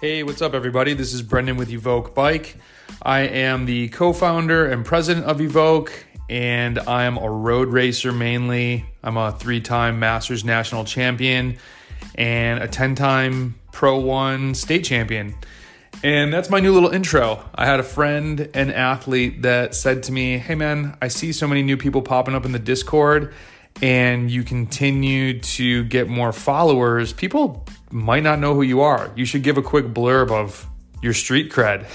Hey, what's up everybody? This is Brendan with Evoke Bike. I am the co-founder and president of Evoke, and I am a road racer mainly. I'm a three-time Masters National Champion and a 10-time Pro 1 State Champion. And that's my new little intro. I had a friend, an athlete, that said to me, hey man, I see so many new people popping up in the Discord and you continue to get more followers. People might not know who you are. You should give a quick blurb of your street cred.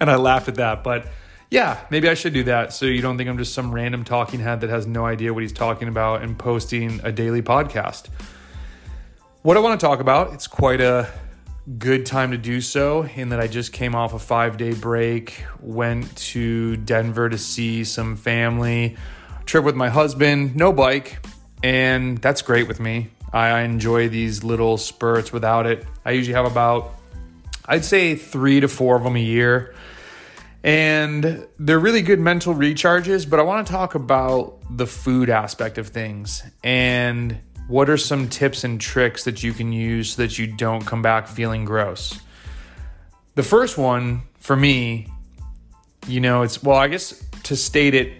And I laughed at that, but yeah, maybe I should do that so you don't think I'm just some random talking head that has no idea what he's talking about and posting a daily podcast. What I want to talk about, it's quite a good time to do so in that I just came off a 5-day break, went to Denver to see some family, trip with my husband, no bike, and that's great with me. I enjoy these little spurts without it. I usually have about, I'd say 3 to 4 of them a year. And they're really good mental recharges, but I want to talk about the food aspect of things. And what are some tips and tricks that you can use so that you don't come back feeling gross? The first one for me, I guess to state it,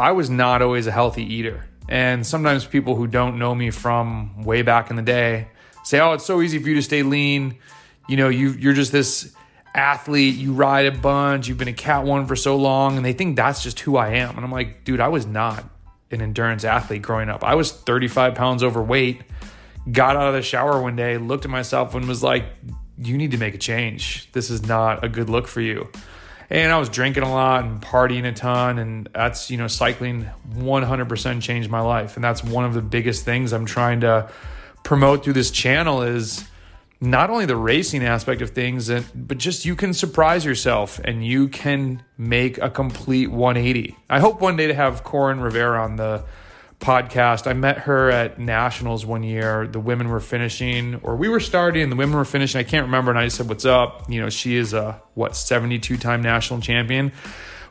I was not always a healthy eater. And sometimes people who don't know me from way back in the day say, oh, it's so easy for you to stay lean. You're just this athlete. You ride a bunch. You've been a Cat 1 for so long. And they think that's just who I am. And I'm like, dude, I was not an endurance athlete growing up. I was 35 pounds overweight, got out of the shower one day, looked at myself and was like, you need to make a change. This is not a good look for you. And I was drinking a lot and partying a ton. And that's, cycling 100% changed my life. And that's one of the biggest things I'm trying to promote through this channel is not only the racing aspect of things, but just you can surprise yourself and you can make a complete 180. I hope one day to have Corin Rivera on the podcast. I met her at Nationals one year. The women were finishing, or we were starting and the women were finishing. I can't remember. And I just said, what's up? She is a 72-time national champion.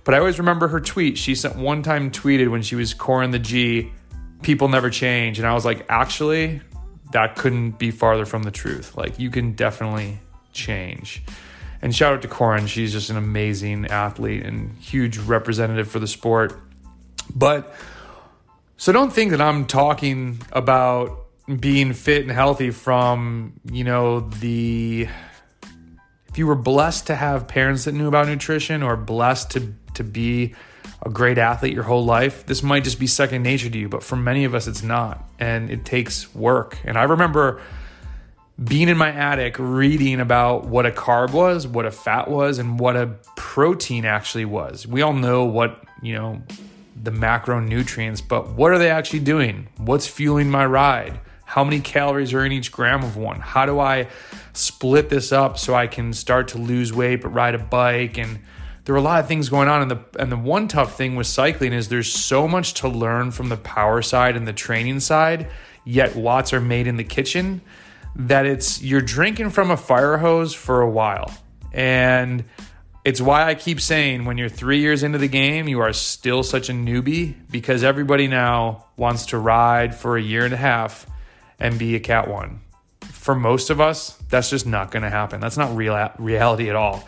But I always remember her tweet. She sent one time tweeted when she was Corin the G, people never change. And I was like, actually, that couldn't be farther from the truth. Like, you can definitely change. And shout out to Corin. She's just an amazing athlete and huge representative for the sport. But so don't think that I'm talking about being fit and healthy from, if you were blessed to have parents that knew about nutrition or blessed to be a great athlete your whole life, this might just be second nature to you. But for many of us, it's not. And it takes work. And I remember being in my attic, reading about what a carb was, what a fat was, and what a protein actually was. We all know what, the macronutrients, but what are they actually doing? What's fueling my ride? How many calories are in each gram of one? How do I split this up so I can start to lose weight but ride a bike? And there were a lot of things going on. And the one tough thing with cycling is there's so much to learn from the power side and the training side, yet watts are made in the kitchen, that you're drinking from a fire hose for a while. And it's why I keep saying when you're 3 years into the game, you are still such a newbie, because everybody now wants to ride for a year and a half and be a Cat 1. For most of us, that's just not going to happen. That's not reality at all.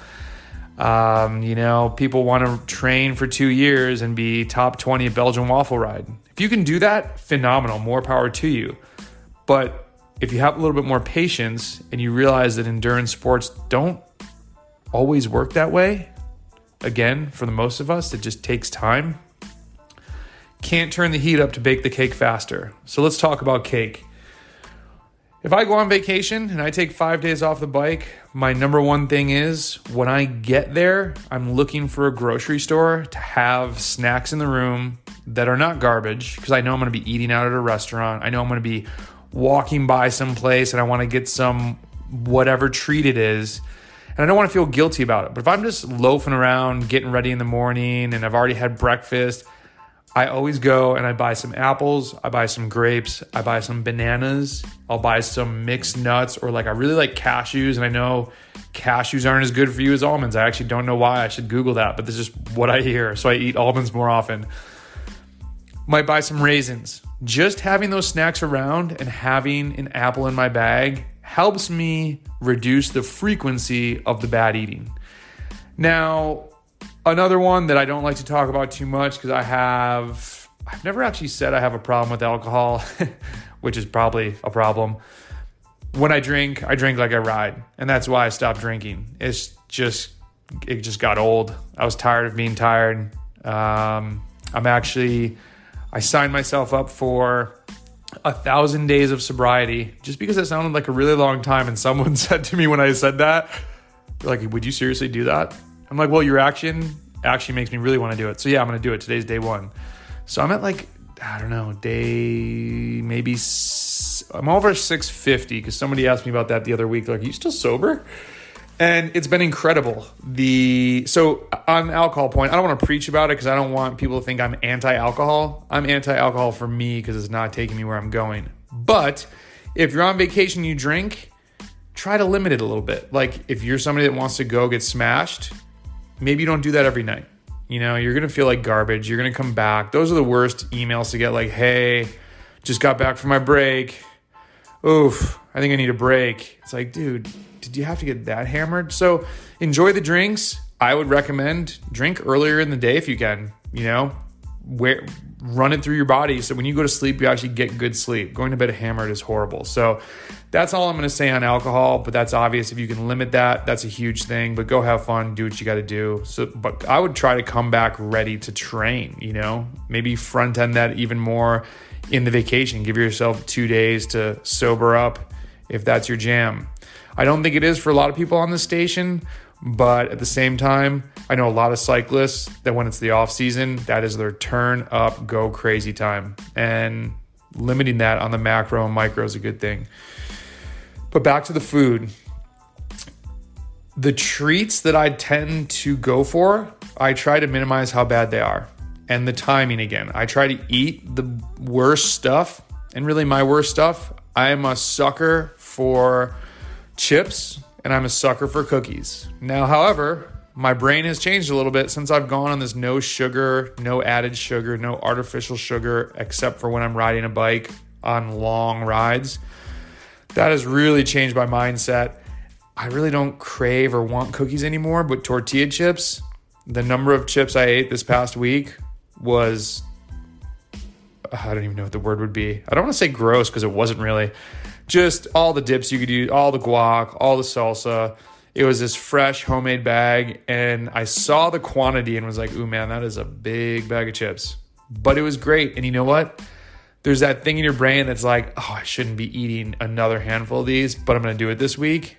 People want to train for 2 years and be top 20 at Belgian Waffle Ride. If you can do that, phenomenal, more power to you. But if you have a little bit more patience and you realize that endurance sports don't always work that way. Again, for the most of us, it just takes time. Can't turn the heat up to bake the cake faster. So let's talk about cake. If I go on vacation and I take 5 days off the bike, my number one thing is when I get there, I'm looking for a grocery store to have snacks in the room that are not garbage, because I know I'm going to be eating out at a restaurant. I know I'm going to be walking by someplace and I want to get some whatever treat it is. And I don't want to feel guilty about it. But if I'm just loafing around, getting ready in the morning, and I've already had breakfast, I always go and I buy some apples, I buy some grapes, I buy some bananas, I'll buy some mixed nuts, or I really like cashews. And I know cashews aren't as good for you as almonds. I actually don't know why. I should Google that, but this is just what I hear. So I eat almonds more often. Might buy some raisins. Just having those snacks around and having an apple in my bag helps me reduce the frequency of the bad eating. Now, another one that I don't like to talk about too much because I've never actually said I have a problem with alcohol, which is probably a problem. When I drink like I ride, and that's why I stopped drinking. It just got old. I was tired of being tired. I signed myself up for 1,000 days of sobriety just because it sounded like a really long time. And someone said to me when I said that, like, would you seriously do that? I'm like, well, your action actually makes me really want to do it. So yeah, I'm going to do it. Today's day one. So I'm at like, I don't know, I'm over 650 because somebody asked me about that the other week. Like, are you still sober? And it's been incredible. So on alcohol point, I don't want to preach about it because I don't want people to think I'm anti-alcohol. I'm anti-alcohol for me because it's not taking me where I'm going. But if you're on vacation, you drink, try to limit it a little bit. Like if you're somebody that wants to go get smashed, maybe you don't do that every night. You know, you're going to feel like garbage. You're going to come back. Those are the worst emails to get, like, hey, just got back from my break. Oof, I think I need a break. It's like, dude, did you have to get that hammered? So enjoy the drinks. I would recommend drink earlier in the day if you can, you know, run it through your body. So when you go to sleep, you actually get good sleep. Going to bed hammered is horrible. So that's all I'm going to say on alcohol, but that's obvious. If you can limit that, that's a huge thing, but go have fun, do what you got to do. So, but I would try to come back ready to train, you know, maybe front end that even more in the vacation. Give yourself 2 days to sober up if that's your jam. I don't think it is for a lot of people on this station, but at the same time, I know a lot of cyclists that when it's the off season, that is their turn up, go crazy time. And limiting that on the macro and micro is a good thing. But back to the food. The treats that I tend to go for, I try to minimize how bad they are. And the timing again. I try to eat the worst stuff, and really my worst stuff. I am a sucker for chips and I'm a sucker for cookies. Now, however, my brain has changed a little bit since I've gone on this no sugar, no added sugar, no artificial sugar, except for when I'm riding a bike on long rides. That has really changed my mindset. I really don't crave or want cookies anymore, but tortilla chips, the number of chips I ate this past week was, I don't even know what the word would be. I don't want to say gross because it wasn't really. Just all the dips you could use, all the guac, all the salsa. It was this fresh homemade bag, and I saw the quantity and was like, ooh, man, that is a big bag of chips. But it was great. And you know what? There's that thing in your brain that's like, oh, I shouldn't be eating another handful of these, but I'm going to do it this week.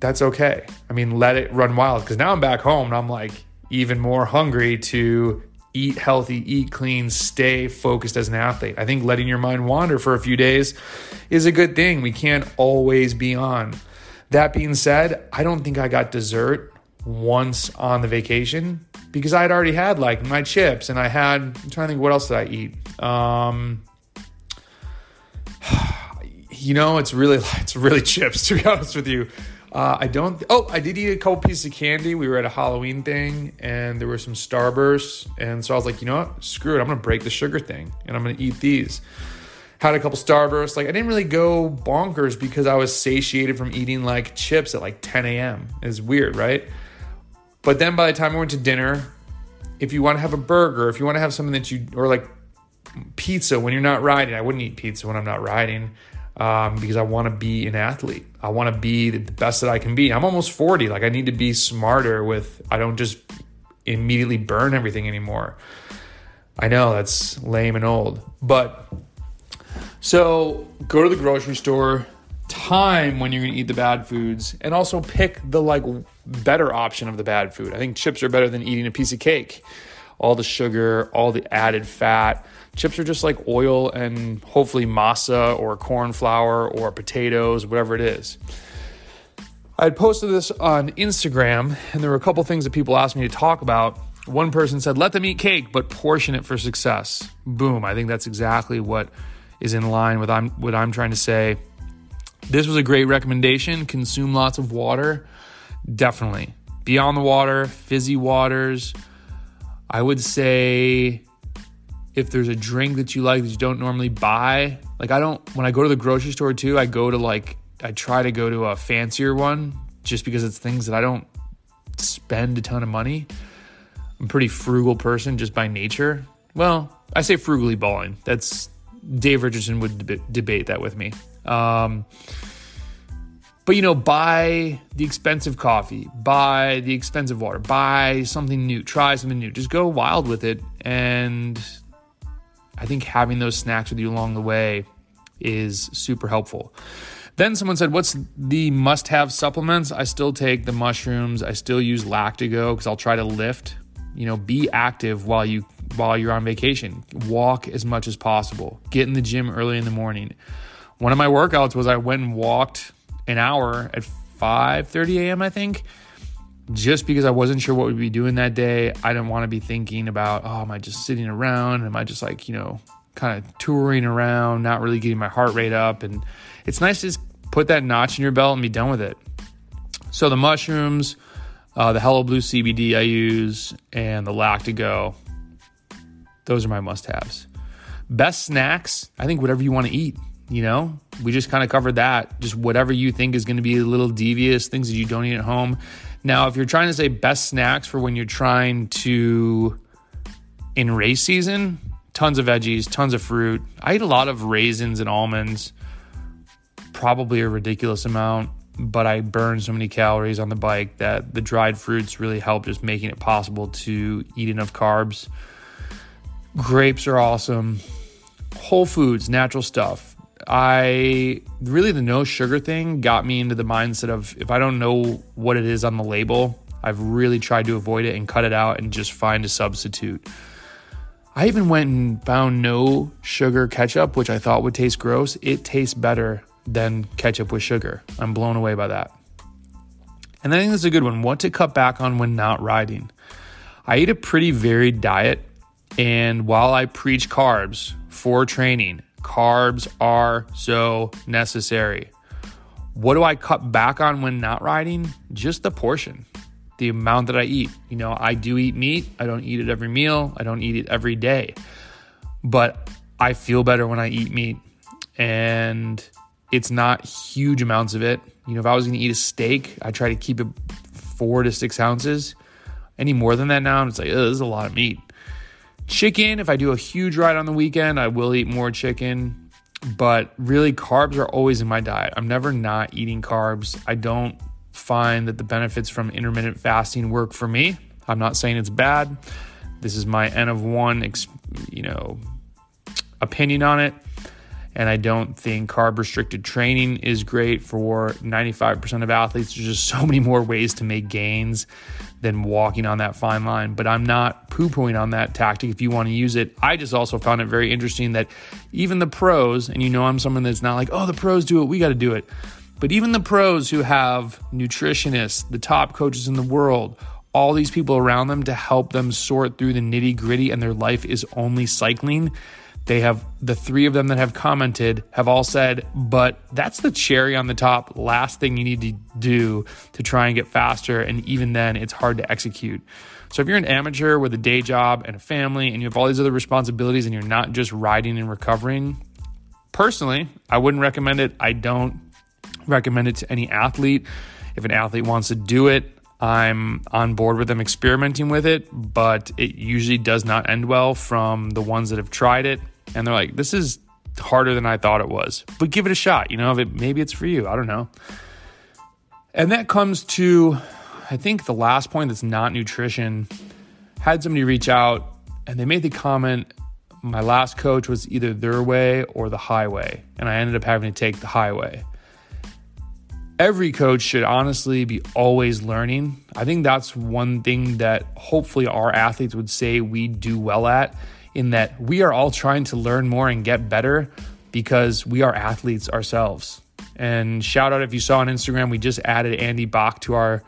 That's okay. I mean, let it run wild, because now I'm back home and I'm like even more hungry to eat healthy, eat clean, stay focused as an athlete. I think letting your mind wander for a few days is a good thing. We can't always be on. That being said, I don't think I got dessert once on the vacation because I had already had like my chips and I'm trying to think, what else did I eat? You know, it's really chips, to be honest with you. I did eat a couple pieces of candy. We were at a Halloween thing and there were some Starbursts. And so I was like, you know what? Screw it. I'm going to break the sugar thing and I'm going to eat these. Had a couple Starbursts. Like, I didn't really go bonkers because I was satiated from eating like chips at like 10 a.m. It's weird, right? But then by the time we went to dinner, if you want to have a burger, if you want to have something that you, or like pizza when you're not riding, I wouldn't eat pizza when I'm not riding. Because I want to be an athlete. I want to be the best that I can be. I'm almost 40. Like, I need to be smarter with, I don't just immediately burn everything anymore. I know that's lame and old, but so go to the grocery store, time when you're going to eat the bad foods, and also pick the like better option of the bad food. I think chips are better than eating a piece of cake. All the sugar, all the added fat. Chips are just like oil and hopefully masa or corn flour or potatoes, whatever it is. I had posted this on Instagram, and there were a couple things that people asked me to talk about. One person said, let them eat cake, but portion it for success. Boom. I think that's exactly what is in line with what I'm trying to say. This was a great recommendation. Consume lots of water. Definitely. Be on the water, fizzy waters. I would say if there's a drink that you like that you don't normally buy, like when I go to the grocery store too, I go to like I try to go to a fancier one just because it's things that I don't spend a ton of money. I'm a pretty frugal person just by nature. Well, I say frugally balling. That's Dave Richardson would debate that with me. But, you know, buy the expensive coffee, buy the expensive water, buy something new, try something new. Just go wild with it. And I think having those snacks with you along the way is super helpful. Then someone said, what's the must-have supplements? I still take the mushrooms. I still use Lactigo because I'll try to lift. You know, be active while you're on vacation. Walk as much as possible. Get in the gym early in the morning. One of my workouts was I went and walked an hour at 5:30 a.m., I think, just because I wasn't sure what we'd be doing that day. I didn't want to be thinking about, oh, am I just sitting around? Am I just like, you know, kind of touring around, not really getting my heart rate up? And it's nice to just put that notch in your belt and be done with it. So the mushrooms, the Hello Blue CBD I use, and the Lactigo. Those are my must-haves. Best snacks, I think whatever you want to eat, you know? We just kind of covered that. Just whatever you think is going to be a little devious, things that you don't eat at home. Now, if you're trying to say best snacks for when you're trying to, in race season, tons of veggies, tons of fruit. I eat a lot of raisins and almonds, probably a ridiculous amount. But I burn so many calories on the bike that the dried fruits really help just making it possible to eat enough carbs. Grapes are awesome. Whole foods, natural stuff. The no sugar thing got me into the mindset of if I don't know what it is on the label, I've really tried to avoid it and cut it out and just find a substitute. I even went and found no sugar ketchup, which I thought would taste gross. It tastes better than ketchup with sugar. I'm blown away by that. And I think that's a good one. What to cut back on when not riding. I eat a pretty varied diet. And while I preach carbs for training, carbs are so necessary. What do I cut back on when not riding? Just the portion, the amount that I eat. You know, I do eat meat. I don't eat it every meal. I don't eat it every day. But I feel better when I eat meat. And it's not huge amounts of it. You know, if I was going to eat a steak, I try to keep it 4 to 6 ounces. Any more than that now, I'm just like, this is a lot of meat. Chicken, if I do a huge ride on the weekend, I will eat more chicken. But really, carbs are always in my diet. I'm never not eating carbs. I don't find that the benefits from intermittent fasting work for me. I'm not saying it's bad. This is my N of one, you know, opinion on it. And I don't think carb-restricted training is great for 95% of athletes. There's just so many more ways to make gains than walking on that fine line. But I'm not poo-pooing on that tactic if you want to use it. I just also found it very interesting that even the pros, and you know I'm someone that's not like, oh, the pros do it, we got to do it. But even the pros who have nutritionists, the top coaches in the world, all these people around them to help them sort through the nitty-gritty, and their life is only cycling. They have, the three of them that have commented have all said, but that's the cherry on the top, last thing you need to do to try and get faster. And even then, it's hard to execute. So if you're an amateur with a day job and a family and you have all these other responsibilities and you're not just riding and recovering, personally, I wouldn't recommend it. I don't recommend it to any athlete. If an athlete wants to do it, I'm on board with them experimenting with it, but it usually does not end well from the ones that have tried it. And they're like, this is harder than I thought it was. But give it a shot. You know, if maybe it's for you. I don't know. And that comes to, I think, the last point that's not nutrition. Had somebody reach out and they made the comment, my last coach was either their way or the highway. And I ended up having to take the highway. Every coach should honestly be always learning. I think that's one thing that hopefully our athletes would say we do well at, in that we are all trying to learn more and get better because we are athletes ourselves. And shout out if you saw on Instagram, we just added Andy Bach to our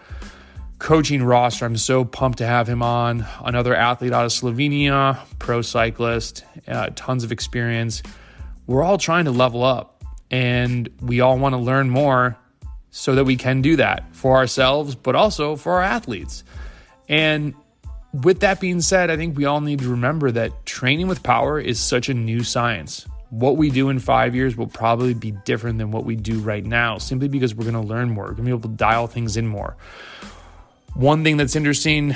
coaching roster. I'm so pumped to have him on. Another athlete out of Slovenia, pro cyclist, tons of experience. We're all trying to level up and we all want to learn more so that we can do that for ourselves, but also for our athletes. And with that being said, I think we all need to remember that training with power is such a new science. what we do in 5 years will probably be different than what we do right now, simply because we're going to learn more. We're going to be able to dial things in more. One thing that's interesting,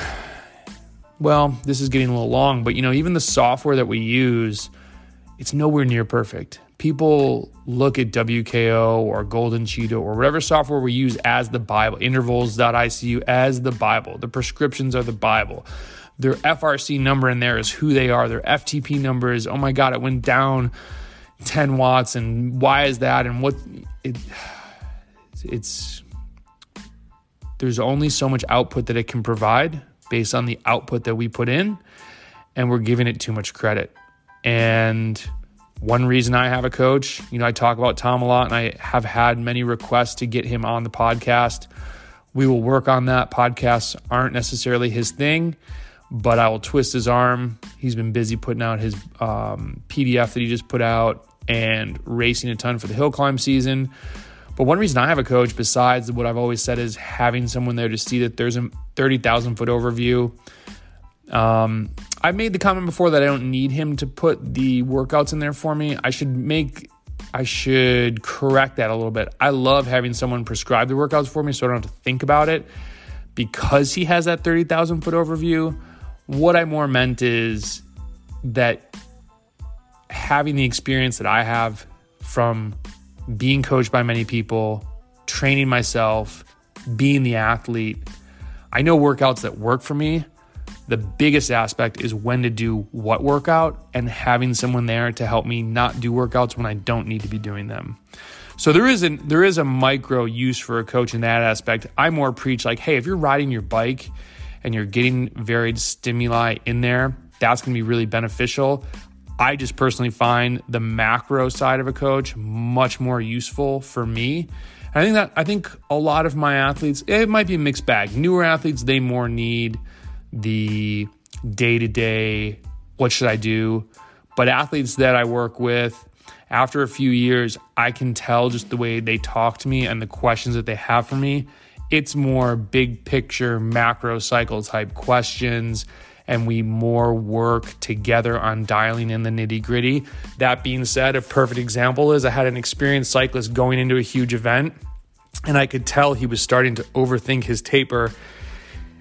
well, this is getting a little long, but even the software that we use, it's nowhere near perfect. People look at WKO or Golden Cheetah or whatever software we use as the Bible, Intervals.ICU as the Bible. The prescriptions are the Bible. Their FRC number in there is who they are. Their FTP number is, oh my God, it went down 10 watts. And why is that? And what there's only so much output that it can provide based on the output that we put in, and we're giving it too much credit. And one reason I have a coach, I talk about Tom a lot, and I have had many requests to get him on the podcast. We will work on that. Podcasts aren't necessarily his thing, but I will twist his arm. He's been busy putting out his PDF that he just put out and racing a ton for the hill climb season. But one reason I have a coach, besides what I've always said, is having someone there to see that there's a 30,000 foot overview. I've made the comment before that I don't need him to put the workouts in there for me. I should correct that a little bit. I love having someone prescribe the workouts for me so I don't have to think about it, because he has that 30,000 foot overview. What I more meant is that having the experience that I have from being coached by many people, training myself, being the athlete, I know workouts that work for me. The biggest aspect is when to do what workout, and having someone there to help me not do workouts when I don't need to be doing them. So there is a micro use for a coach in that aspect. I more preach like, hey, if you're riding your bike and you're getting varied stimuli in there, that's going to be really beneficial. I just personally find the macro side of a coach much more useful for me. And I think a lot of my athletes, it might be a mixed bag. Newer athletes, they more need the day-to-day, what should I do? But athletes that I work with, after a few years, I can tell just the way they talk to me and the questions that they have for me. It's more big picture, macro cycle type questions, and we more work together on dialing in the nitty-gritty. That being said, a perfect example is I had an experienced cyclist going into a huge event, and I could tell he was starting to overthink his taper.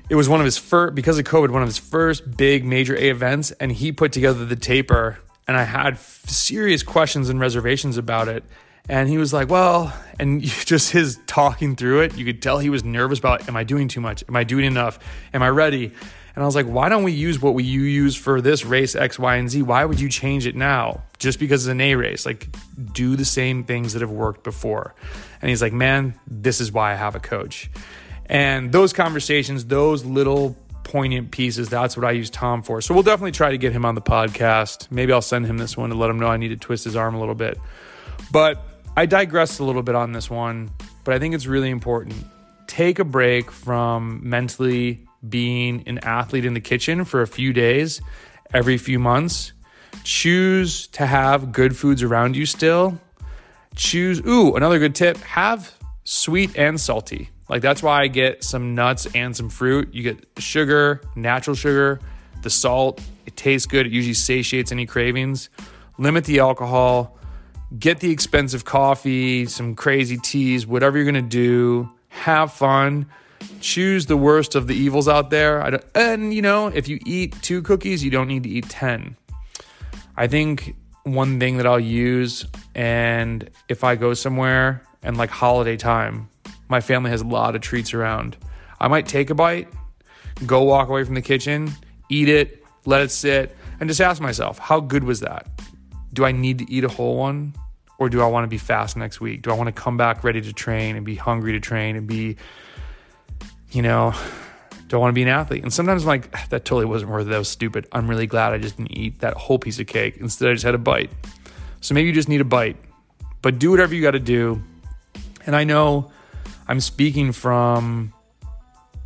It was one of his first, because of COVID, one of his first big major A events, and he put together the taper, and I had serious questions and reservations about it. And he was like, well, and just his talking through it, you could tell he was nervous about, am I doing too much? Am I doing enough? Am I ready? And I was like, why don't we use what you use for this race X, Y, and Z? Why would you change it now? Just because it's an A race, like do the same things that have worked before. And he's like, man, this is why I have a coach. And those conversations, those little poignant pieces, that's what I use Tom for. So we'll definitely try to get him on the podcast. Maybe I'll send him this one to let him know I need to twist his arm a little bit. But I digressed a little bit on this one, but I think it's really important. Take a break from mentally being an athlete in the kitchen for a few days, every few months. Choose to have good foods around you still. Another good tip, have sweet and salty. Like that's why I get some nuts and some fruit. You get sugar, natural sugar, the salt. It tastes good. It usually satiates any cravings. Limit the alcohol. Get the expensive coffee, some crazy teas, whatever you're going to do. Have fun. Choose the worst of the evils out there. If you eat 2 cookies, you don't need to eat 10. I think one thing that I'll use, and if I go somewhere and like holiday time, my family has a lot of treats around. I might take a bite, go walk away from the kitchen, eat it, let it sit, and just ask myself, how good was that? Do I need to eat a whole one, or do I want to be fast next week? Do I want to come back ready to train and be hungry to train and be, do I want to be an athlete? And sometimes I'm like, that totally wasn't worth it. That was stupid. I'm really glad I just didn't eat that whole piece of cake. Instead, I just had a bite. So maybe you just need a bite, but do whatever you got to do. And I know I'm speaking from,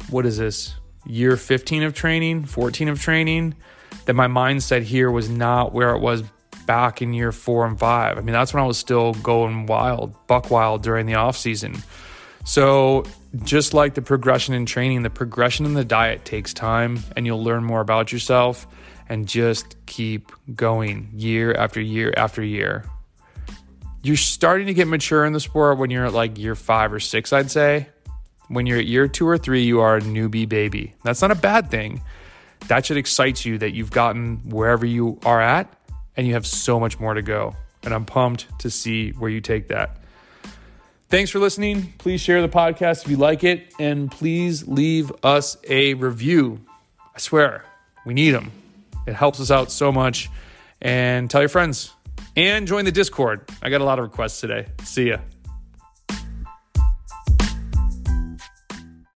what is this, year 15 of training, 14 of training, that my mindset here was not where it was back in year 4 and 5. I mean, that's when I was still going wild, buck wild during the off season. So just like the progression in training, the progression in the diet takes time, and you'll learn more about yourself, and just keep going year after year after year. You're starting to get mature in the sport when you're at like year 5 or 6, I'd say. When you're at year 2 or 3, you are a newbie baby. That's not a bad thing. That should excite you that you've gotten wherever you are at and you have so much more to go. And I'm pumped to see where you take that. Thanks for listening. Please share the podcast if you like it. And please leave us a review. I swear, we need them. It helps us out so much. And tell your friends. And join the Discord. I got a lot of requests today. See ya.